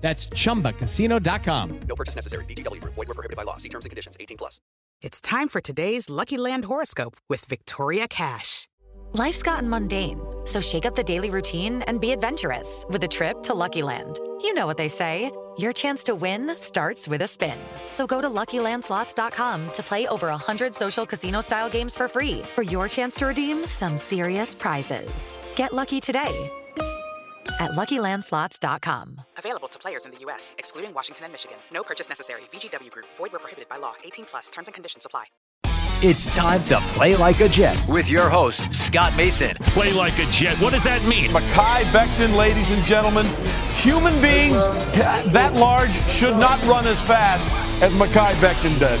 That's ChumbaCasino.com. No purchase necessary. VGW Group. Void where prohibited by law. See terms and conditions. 18+. It's time for today's Lucky Land horoscope with Victoria Cash. Life's gotten mundane, so shake up the daily routine and be adventurous with a trip to Lucky Land. You know what they say, your chance to win starts with a spin. So go to LuckyLandSlots.com to play over 100 social casino-style games for free for your chance to redeem some serious prizes. Get lucky today at LuckyLandSlots.com. Available to players in the U.S., excluding Washington and Michigan. No purchase necessary. VGW Group. Void where prohibited by law. 18+. Terms and conditions apply. It's time to play like a Jet with your host, Scott Mason. Play like a Jet. What does that mean? Mekhi Becton, ladies and gentlemen. Human beings that large should not run as fast as Mekhi Becton did.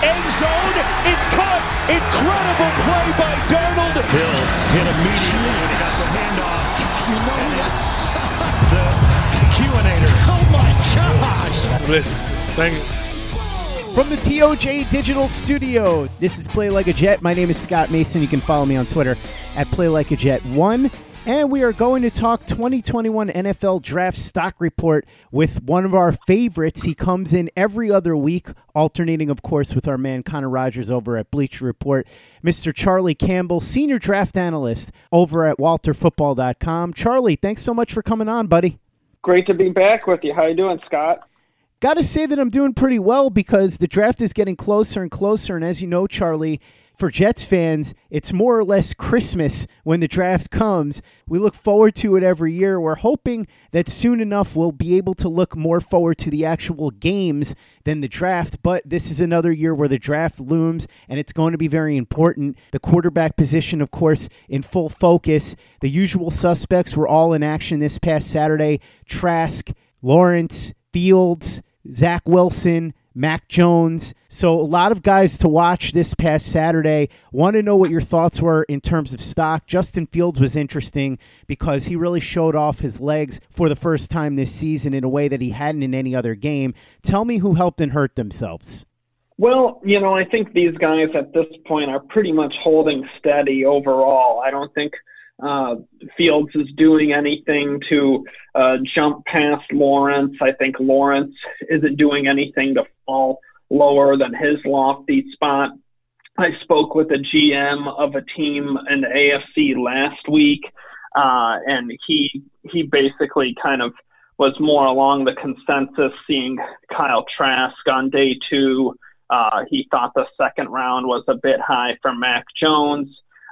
End zone, it's caught. Incredible play by Darnold. Hill hit immediately when he got the handoff. You know that's the Q-inator. Oh my gosh. Listen, thank you. From the TOJ Digital Studio, this is Play Like a Jet. My name is Scott Mason. You can follow me on Twitter at PlayLikeAJet1. And we are going to talk 2021 NFL Draft Stock Report with one of our favorites. He comes in every other week, alternating, of course, with our man Connor Rogers over at Bleacher Report, Mr. Charlie Campbell, Senior Draft Analyst over at WalterFootball.com. Charlie, thanks so much for coming on, buddy. Great to be back with you. How you doing, Scott? Got to say that I'm doing pretty well because the draft is getting closer and closer, and as you know, Charlie, for Jets fans, it's more or less Christmas when the draft comes. We look forward to it every year. We're hoping that soon enough we'll be able to look more forward to the actual games than the draft, but this is another year where the draft looms, and it's going to be very important. The quarterback position, of course, in full focus. The usual suspects were all in action this past Saturday. Trask, Lawrence, Fields, Zach Wilson, Mac Jones. So a lot of guys to watch this past Saturday. Want to know what your thoughts were in terms of stock. Justin Fields was interesting because he really showed off his legs for the first time this season in a way that he hadn't in any other game. Tell me who helped and hurt themselves. Well, you know, I think these guys at this point are pretty much holding steady overall. I don't think Fields is doing anything to jump past Lawrence. I think Lawrence isn't doing anything to fall lower than his lofty spot. I spoke with a GM of a team in the AFC last week, and he basically kind of was more along the consensus, seeing Kyle Trask on day two. He thought the second round was a bit high for Mac Jones.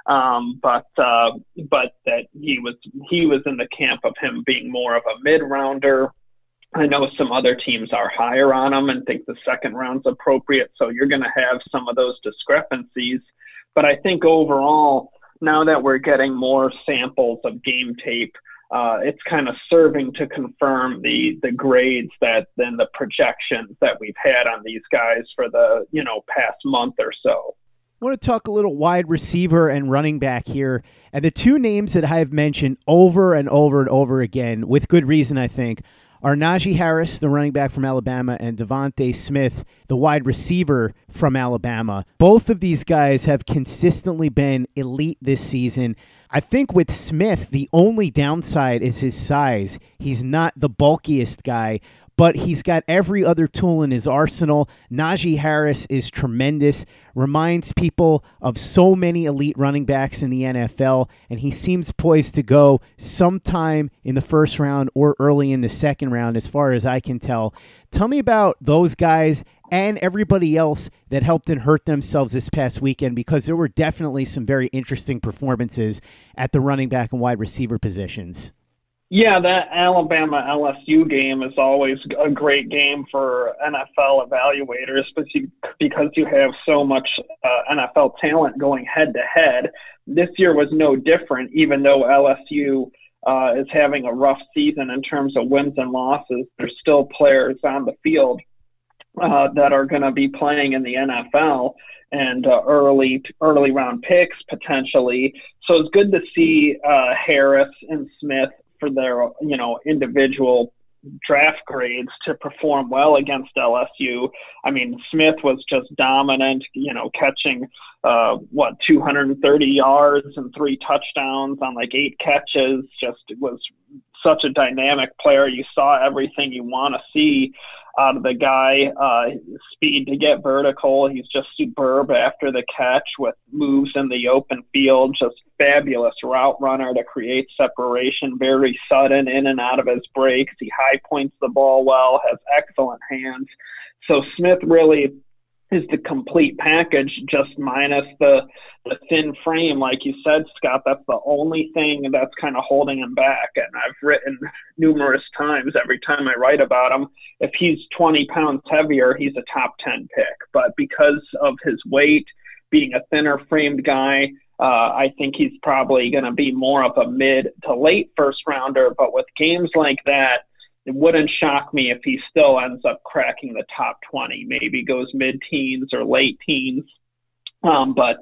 But that he was in the camp of him being more of a mid-rounder. I know some other teams are higher on him and think the second round's appropriate, so you're going to have some of those discrepancies. But I think overall, now that we're getting more samples of game tape, it's kind of serving to confirm the grades that then the projections that we've had on these guys for the, you know, past month or so. I want to talk a little wide receiver and running back here. And the two names that I've mentioned over and over and over again, with good reason, I think, are Najee Harris, the running back from Alabama, and Devontae Smith, the wide receiver from Alabama. Both of these guys have consistently been elite this season. I think with Smith, the only downside is his size. He's not the bulkiest guy, but he's got every other tool in his arsenal. Najee Harris is tremendous, reminds people of so many elite running backs in the NFL, and he seems poised to go sometime in the first round or early in the second round, as far as I can tell. Tell me about those guys and everybody else that helped and hurt themselves this past weekend, because there were definitely some very interesting performances at the running back and wide receiver positions. Yeah, that Alabama-LSU game is always a great game for NFL evaluators because you have so much NFL talent going head-to-head. This year was no different, even though LSU is having a rough season in terms of wins and losses. There's still players on the field that are going to be playing in the NFL and early round picks potentially. So it's good to see Harris and Smith, for their individual draft grades, to perform well against LSU. I mean, Smith was just dominant, catching 230 yards and 3 touchdowns on 8 catches. Just was such a dynamic player. You saw everything you want to see out of the guy. Speed to get vertical. He's just superb after the catch with moves in the open field. Just fabulous route runner to create separation. Very sudden in and out of his breaks. He high points the ball well. Has excellent hands. So Smith really is the complete package, just minus the thin frame. Like you said, Scott, that's the only thing that's kind of holding him back. And I've written numerous times, every time I write about him, if he's 20 pounds heavier, he's a top 10 pick. But because of his weight, being a thinner framed guy, I think he's probably going to be more of a mid to late first rounder. But with games like that, it wouldn't shock me if he still ends up cracking the top 20, maybe goes mid-teens or late teens, but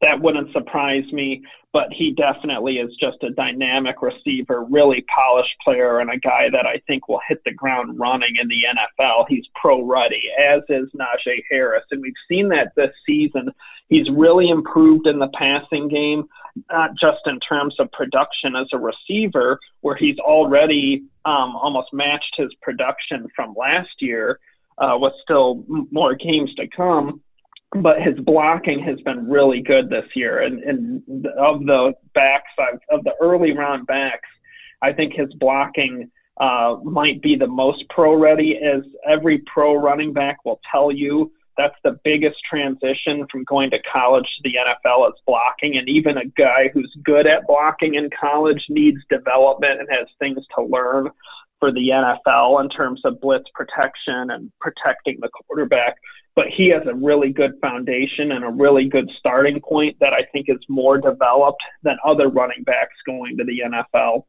that wouldn't surprise me. But he definitely is just a dynamic receiver, really polished player, and a guy that I think will hit the ground running in the NFL. He's pro-ready, as is Najee Harris, and we've seen that this season. He's really improved in the passing game, not just in terms of production as a receiver, where he's already almost matched his production from last year with still more games to come. But his blocking has been really good this year. And of the backs, of the early round backs, I think his blocking might be the most pro-ready, as every pro running back will tell you. That's the biggest transition from going to college to the NFL is blocking. And even a guy who's good at blocking in college needs development and has things to learn for the NFL in terms of blitz protection and protecting the quarterback. But he has a really good foundation and a really good starting point that I think is more developed than other running backs going to the NFL.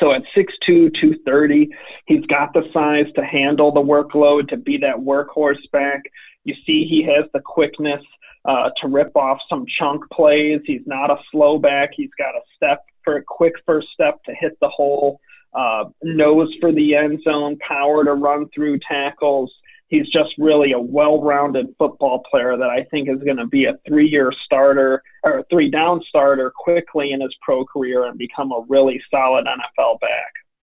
So at 6'2", 230, he's got the size to handle the workload, to be that workhorse back. You see he has the quickness to rip off some chunk plays. He's not a slow back. He's got a quick first step to hit the hole, nose for the end zone, power to run through tackles. He's just really a well-rounded football player that I think is going to be a 3-year starter or a 3-down starter quickly in his pro career and become a really solid NFL back.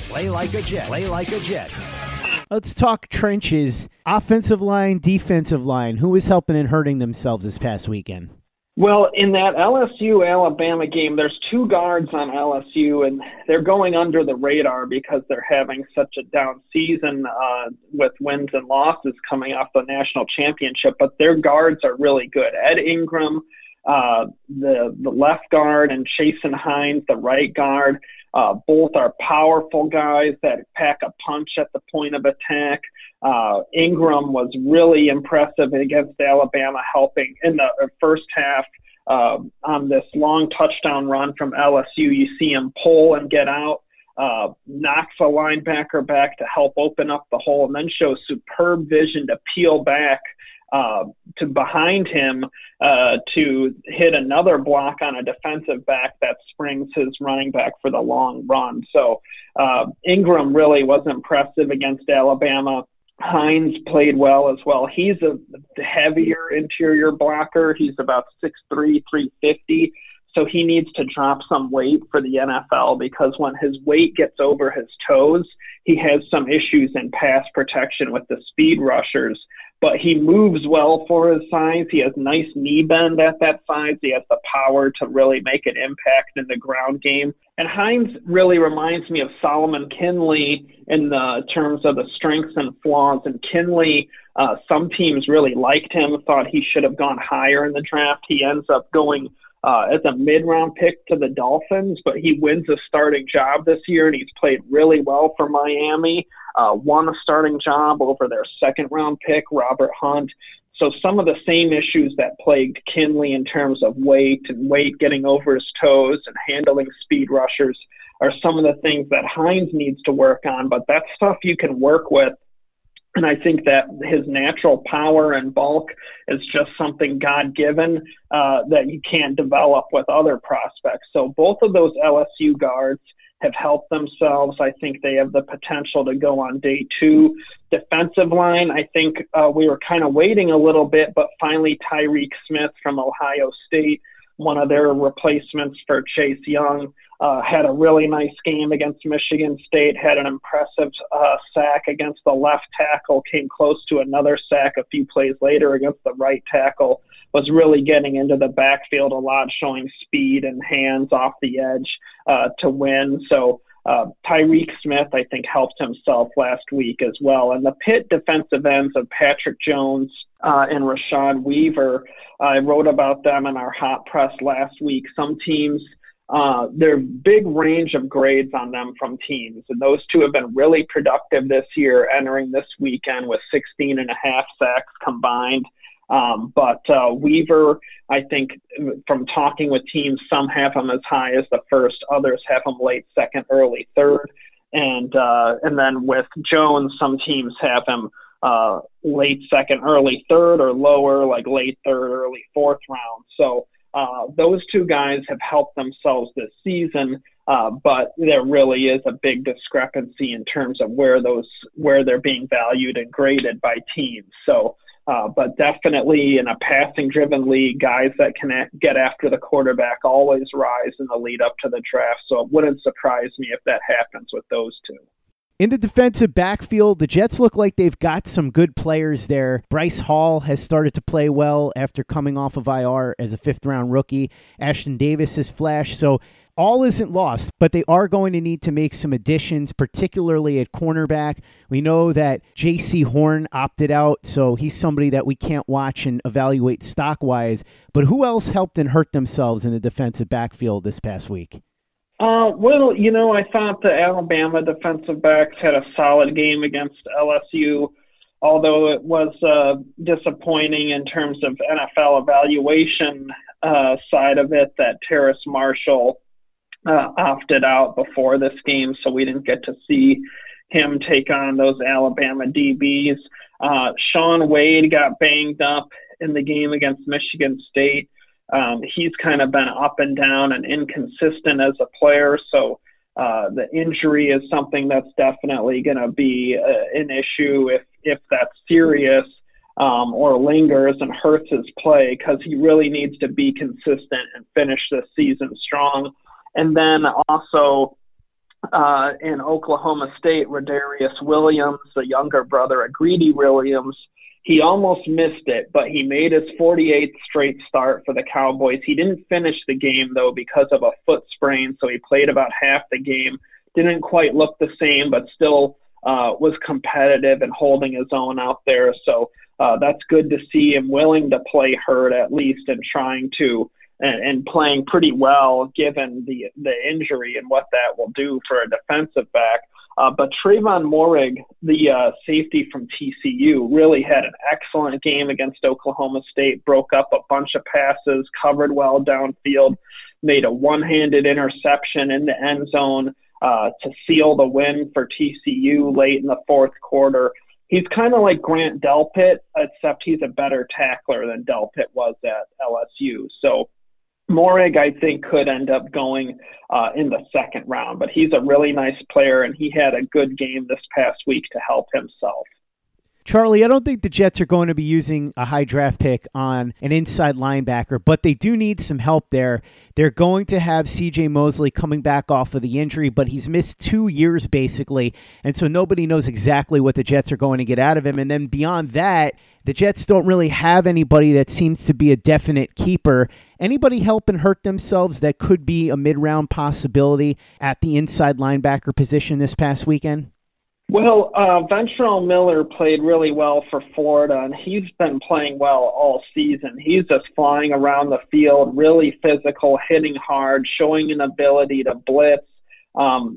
Play like a Jet. Play like a Jet. Let's talk trenches. Offensive line, defensive line. Who was helping and hurting themselves this past weekend? Well, in that LSU-Alabama game, there's two guards on LSU, and they're going under the radar because they're having such a down season with wins and losses coming off the national championship, but their guards are really good. Ed Ingram, the left guard, and Chasen Hines, the right guard. Both are powerful guys that pack a punch at the point of attack. Ingram was really impressive against Alabama, helping in the first half on this long touchdown run from LSU. You see him pull and get out, knocks a linebacker back to help open up the hole, and then shows superb vision to peel back to behind him to hit another block on a defensive back that springs his running back for the long run. So Ingram really was impressive against Alabama. Hines played well as well. He's a heavier interior blocker. He's about 6'3", 350. So he needs to drop some weight for the NFL because when his weight gets over his toes, he has some issues in pass protection with the speed rushers. But he moves well for his size. He has nice knee bend at that size. He has the power to really make an impact in the ground game. And Hines really reminds me of Solomon Kinley in the terms of the strengths and flaws. And Kinley, some teams really liked him, thought he should have gone higher in the draft. He ends up going as a mid-round pick to the Dolphins, but he wins a starting job this year, and he's played really well for Miami, won a starting job over their second-round pick, Robert Hunt. So some of the same issues that plagued Kinley in terms of weight getting over his toes and handling speed rushers are some of the things that Hines needs to work on, but that's stuff you can work with. And I think that his natural power and bulk is just something God-given that you can't develop with other prospects. So both of those LSU guards have helped themselves. I think they have the potential to go on day two. Defensive line, I think we were kind of waiting a little bit, but finally Tyreek Smith from Ohio State, one of their replacements for Chase Young, had a really nice game against Michigan State, had an impressive sack against the left tackle, came close to another sack a few plays later against the right tackle, was really getting into the backfield a lot, showing speed and hands off the edge to win. So Tyreek Smith, I think, helped himself last week as well. And the Pitt defensive ends of Patrick Jones and Rashad Weaver, I wrote about them in our hot press last week. Some teams, there's a big range of grades on them from teams, and those two have been really productive this year, entering this weekend with 16 and a half sacks combined. But Weaver, I think, from talking with teams, some have him as high as the first, others have him late second, early third. And then with Jones, some teams have him late second, early third, or lower, like late third, early fourth round. So those two guys have helped themselves this season, but there really is a big discrepancy in terms of where they're being valued and graded by teams. So, but definitely in a passing-driven league, guys that can get after the quarterback always rise in the lead up to the draft. So it wouldn't surprise me if that happens with those two. In the defensive backfield, the Jets look like they've got some good players there. Bryce Hall has started to play well after coming off of IR as a fifth-round rookie. Ashton Davis has flashed, so all isn't lost, but they are going to need to make some additions, particularly at cornerback. We know that J.C. Horn opted out, so he's somebody that we can't watch and evaluate stock-wise. But who else helped and hurt themselves in the defensive backfield this past week? Well, you know, I thought the Alabama defensive backs had a solid game against LSU. although it was disappointing in terms of NFL evaluation side of it that Terrace Marshall opted out before this game, so we didn't get to see him take on those Alabama DBs. Sean Wade got banged up in the game against Michigan State. He's kind of been up and down and inconsistent as a player, so the injury is something that's definitely going to be an issue if that's serious or lingers and hurts his play, because he really needs to be consistent and finish this season strong. And then also in Oklahoma State, Radarius Williams, the younger brother of Greedy Williams, he almost missed it, but he made his 48th straight start for the Cowboys. He didn't finish the game, though, because of a foot sprain, so he played about half the game. Didn't quite look the same, but still was competitive and holding his own out there. So that's good to see him willing to play hurt at least and trying to and playing pretty well given the injury and what that will do for a defensive back. But Trevon Moehrig, the safety from TCU, really had an excellent game against Oklahoma State, broke up a bunch of passes, covered well downfield, made a one-handed interception in the end zone to seal the win for TCU late in the fourth quarter. He's kind of like Grant Delpit, except he's a better tackler than Delpit was at LSU. So Moehrig, I think, could end up going in the second round, but he's a really nice player, and he had a good game this past week to help himself. Charlie, I don't think the Jets are going to be using a high draft pick on an inside linebacker, but they do need some help there. They're going to have C.J. Mosley coming back off of the injury, but he's missed 2 years basically, and so nobody knows exactly what the Jets are going to get out of him. And then beyond that, the Jets don't really have anybody that seems to be a definite keeper. Anybody helping hurt themselves that could be a mid-round possibility at the inside linebacker position this past weekend? Well, Ventrell Miller played really well for Florida, and he's been playing well all season. He's just flying around the field, really physical, hitting hard, showing an ability to blitz.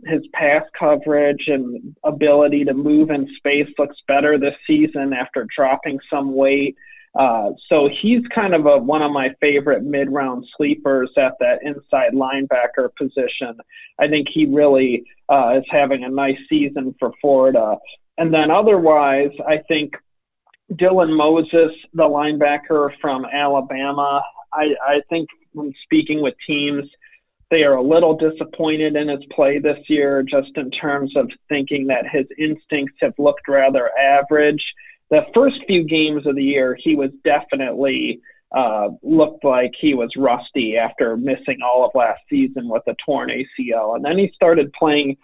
His pass coverage and ability to move in space looks better this season after dropping some weight. So he's kind of one of my favorite mid-round sleepers at that inside linebacker position. I think he really is having a nice season for Florida. And then otherwise, I think Dylan Moses, the linebacker from Alabama, I think when speaking with teams, they are a little disappointed in his play this year, just in terms of thinking that his instincts have looked rather average. The first few games of the year, he was definitely looked like he was rusty after missing all of last season with a torn ACL. And then he started playing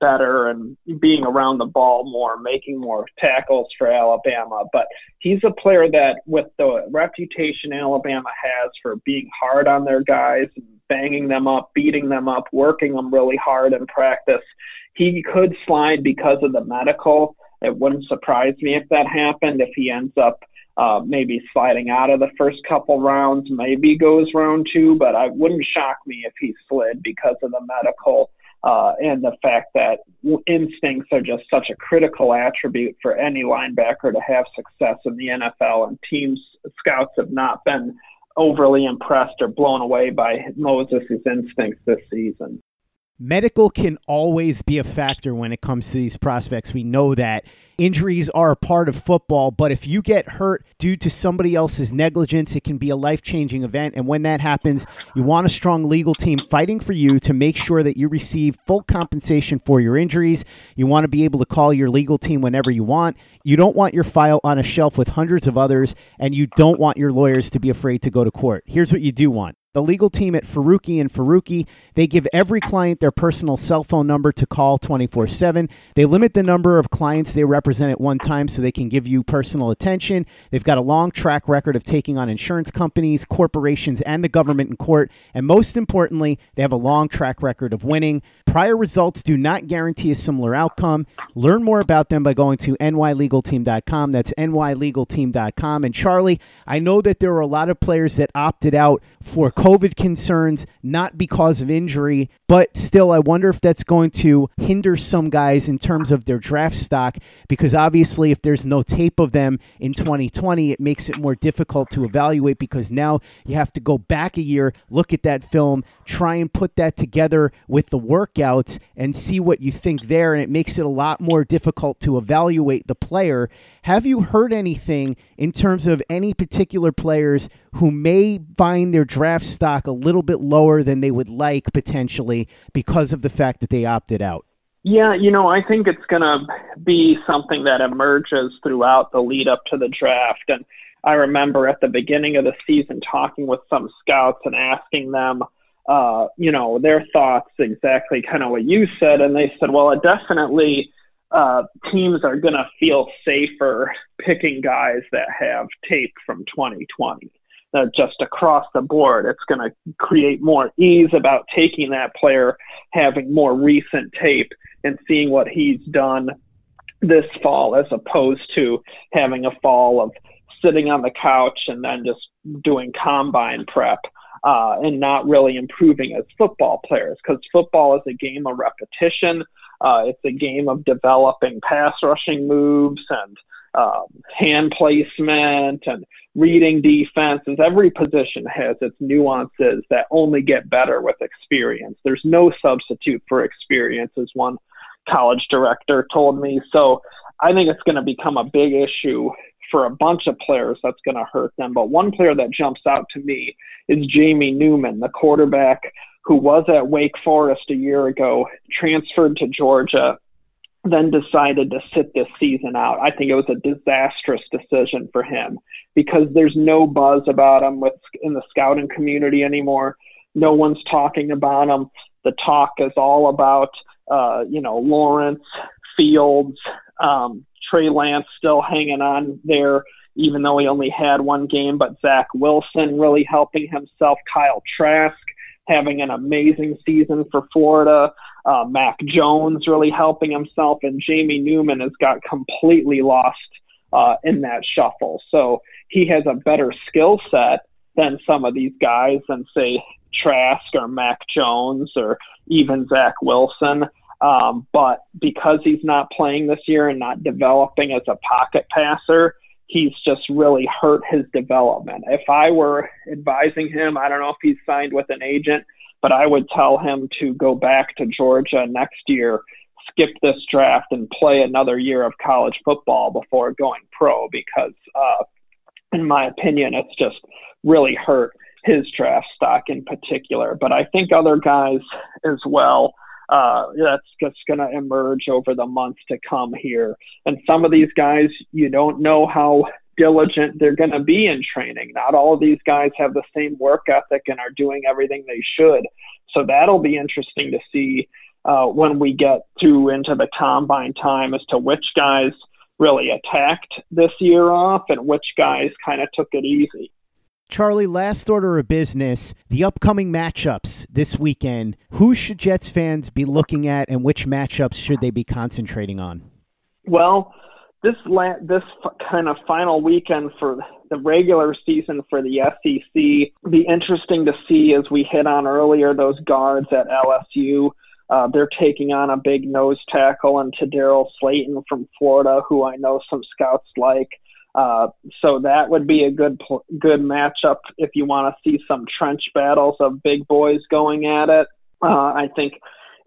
better and being around the ball more, making more tackles for Alabama. But he's a player that, with the reputation Alabama has for being hard on their guys, banging them up, beating them up, working them really hard in practice, he could slide because of the medical. It wouldn't surprise me if that happened, if he ends up maybe sliding out of the first couple rounds, maybe goes round two, but it wouldn't shock me if he slid because of the medical and the fact that instincts are just such a critical attribute for any linebacker to have success in the NFL, and teams, scouts have not been overly impressed or blown away by Moses' instincts this season. Medical can always be a factor when it comes to these prospects. We know that. Injuries are a part of football, but if you get hurt due to somebody else's negligence, it can be a life-changing event. And when that happens, you want a strong legal team fighting for you to make sure that you receive full compensation for your injuries. You want to be able to call your legal team whenever you want. You don't want your file on a shelf with hundreds of others, and you don't want your lawyers to be afraid to go to court. Here's what you do want. The legal team at Faruqi & Faruqi, they give every client their personal cell phone number to call 24/7. They limit the number of clients they represent at one time so they can give you personal attention. They've got a long track record of taking on insurance companies, corporations, and the government in court. And most importantly, they have a long track record of winning. Prior results do not guarantee a similar outcome. Learn more about them by going to nylegalteam.com. That's nylegalteam.com. And Charlie, I know that there were a lot of players that opted out for COVID concerns, not because of injury. But still, I wonder if that's going to hinder some guys in terms of their draft stock, because obviously if there's no tape of them in 2020, it makes it more difficult to evaluate, because now you have to go back a year, look at that film, try and put that together with the workouts and see what you think there. And it makes it a lot more difficult to evaluate the player. Have you heard anything in terms of any particular players who may find their draft stock a little bit lower than they would like potentially, because of the fact that they opted out? Yeah, I think it's going to be something that emerges throughout the lead up to the draft. And I remember at the beginning of the season talking with some scouts and asking them, their thoughts, exactly kind of what you said. And they said, well, it definitely teams are going to feel safer picking guys that have tape from 2020. Just across the board, it's going to create more ease about taking that player, having more recent tape and seeing what he's done this fall, as opposed to having a fall of sitting on the couch and then just doing combine prep and not really improving as football players, because football is a game of repetition. It's a game of developing pass rushing moves and hand placement and reading defenses. Every position has its nuances that only get better with experience. There's no substitute for experience, as one college director told me. So I think it's going to become a big issue for a bunch of players that's going to hurt them. But one player that jumps out to me is Jamie Newman, the quarterback who was at Wake Forest a year ago, transferred to Georgia, then decided to sit this season out. I think it was a disastrous decision for him, because there's no buzz about him in the scouting community anymore. No one's talking about him. The talk is all about, Lawrence, Fields, Trey Lance still hanging on there, even though he only had one game, but Zach Wilson really helping himself. Kyle Trask having an amazing season for Florida. Mac Jones really helping himself, and Jamie Newman has got completely lost in that shuffle. So he has a better skill set than some of these guys than, say, Trask or Mac Jones or even Zach Wilson. But because he's not playing this year and not developing as a pocket passer, he's just really hurt his development. If I were advising him, I don't know if he's signed with an agent, but I would tell him to go back to Georgia next year, skip this draft, and play another year of college football before going pro, because in my opinion, it's just really hurt his draft stock in particular. But I think other guys as well, that's just going to emerge over the months to come here. And some of these guys, you don't know how diligent they're going to be in training. Not all of these guys have the same work ethic and are doing everything they should. So that'll be interesting to see when we get through into the combine time, as to which guys really attacked this year off and which guys kind of took it easy. Charlie, last order of business, the upcoming matchups this weekend. Who should Jets fans be looking at, and which matchups should they be concentrating on? Well, this kind of final weekend for the regular season for the SEC, be interesting to see, as we hit on earlier, those guards at LSU. They're taking on a big nose tackle and Tadarius Slayton from Florida, who I know some scouts like. So that would be a good matchup if you want to see some trench battles of big boys going at it. I think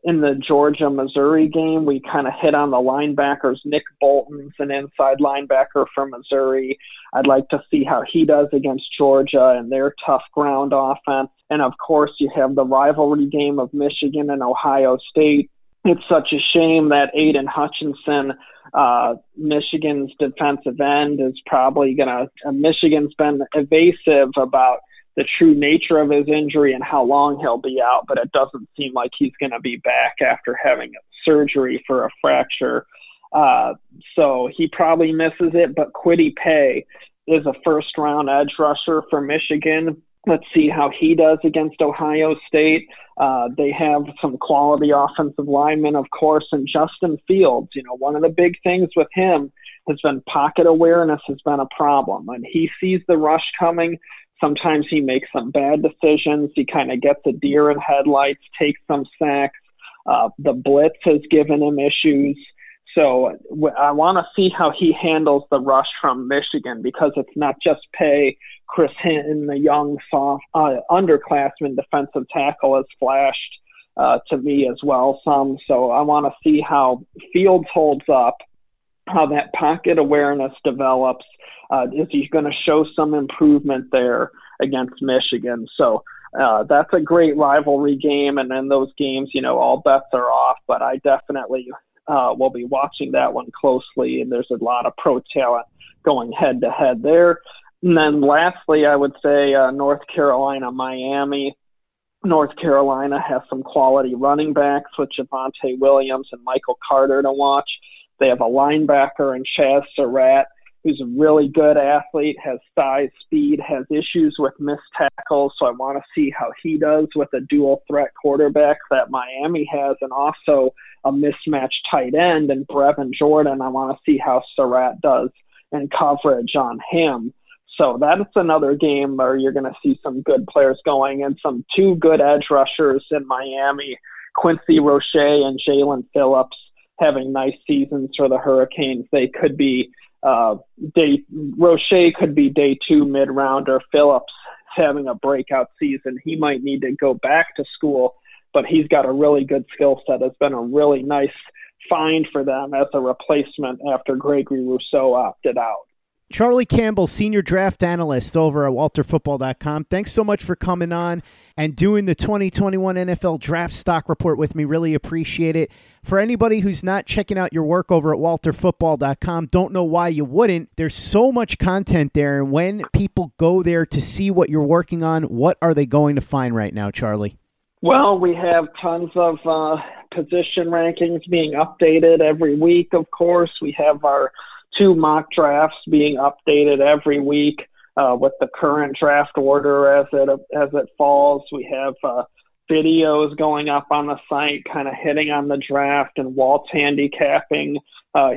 in the Georgia-Missouri game, we kind of hit on the linebackers. Nick Bolton's an inside linebacker from Missouri. I'd like to see how he does against Georgia and their tough ground offense. And, of course, you have the rivalry game of Michigan and Ohio State. It's such a shame that Aiden Hutchinson, Michigan's defensive end, is probably going to – Michigan's been evasive about the true nature of his injury and how long he'll be out, but it doesn't seem like he's going to be back after having surgery for a fracture. So he probably misses it, but Kwity Paye is a first-round edge rusher for Michigan. Let's see how he does against Ohio State. They have some quality offensive linemen, of course, and Justin Fields. One of the big things with him has been pocket awareness has been a problem. And he sees the rush coming, Sometimes he makes some bad decisions. He kind of gets a deer in headlights, takes some sacks. The blitz has given him issues. So I want to see how he handles the rush from Michigan, because it's not just Pay, Chris Hinton, the young underclassman defensive tackle, has flashed to me as well some. So I want to see how Fields holds up, how that pocket awareness develops. Is he going to show some improvement there against Michigan? So that's a great rivalry game. And in those games, you know, all bets are off, but I definitely will be watching that one closely. And there's a lot of pro talent going head to head there. And then lastly, I would say North Carolina, Miami. North Carolina has some quality running backs with Javonte Williams and Michael Carter to watch. They have a linebacker in Chaz Surratt, who's a really good athlete, has size, speed, has issues with missed tackles. So I want to see how he does with a dual threat quarterback that Miami has, and also a mismatched tight end and Brevin Jordan. I want to see how Surratt does in coverage on him. So that's another game where you're going to see some good players going, and some two good edge rushers in Miami, Quincy Roche and Jalen Phillips, having nice seasons for the Hurricanes. They could be Roche could be day two mid-rounder. Phillips having a breakout season. He might need to go back to school, but he's got a really good skill set. It's been a really nice find for them as a replacement after Gregory Rousseau opted out. Charlie Campbell, senior draft analyst over at WalterFootball.com. Thanks so much for coming on and doing the 2021 NFL Draft Stock Report with me. Really appreciate it. For anybody who's not checking out your work over at WalterFootball.com, don't know why you wouldn't. There's so much content there, and when people go there to see what you're working on, what are they going to find right now, Charlie? Well, we have tons of position rankings being updated every week, of course. We have our two mock drafts being updated every week with the current draft order as it falls. We have videos going up on the site, kind of hitting on the draft and Walt's handicapping.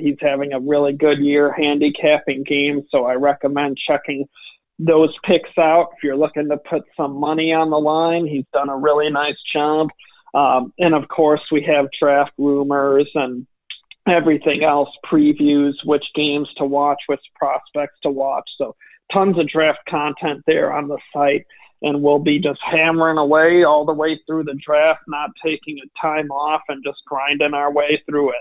He's having a really good year handicapping games, so I recommend checking those picks out if you're looking to put some money on the line. He's done a really nice job. And of course, we have draft rumors and everything else, previews, which games to watch, which prospects to watch. So tons of draft content there on the site, and we'll be just hammering away all the way through the draft, not taking a time off, and just grinding our way through it.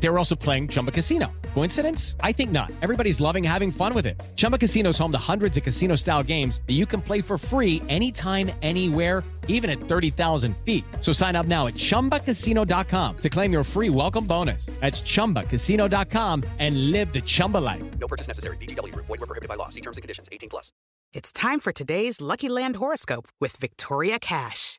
They were also playing Chumba Casino. Coincidence? I think not. Everybody's loving having fun with it. Chumba Casino is home to hundreds of casino-style games that you can play for free anytime, anywhere, even at 30,000 feet. So sign up now at ChumbaCasino.com to claim your free welcome bonus. That's ChumbaCasino.com and live the Chumba life. No purchase necessary. VGW Group. Void where prohibited by law. See terms and conditions. 18+. It's time for today's Lucky Land horoscope with Victoria Cash.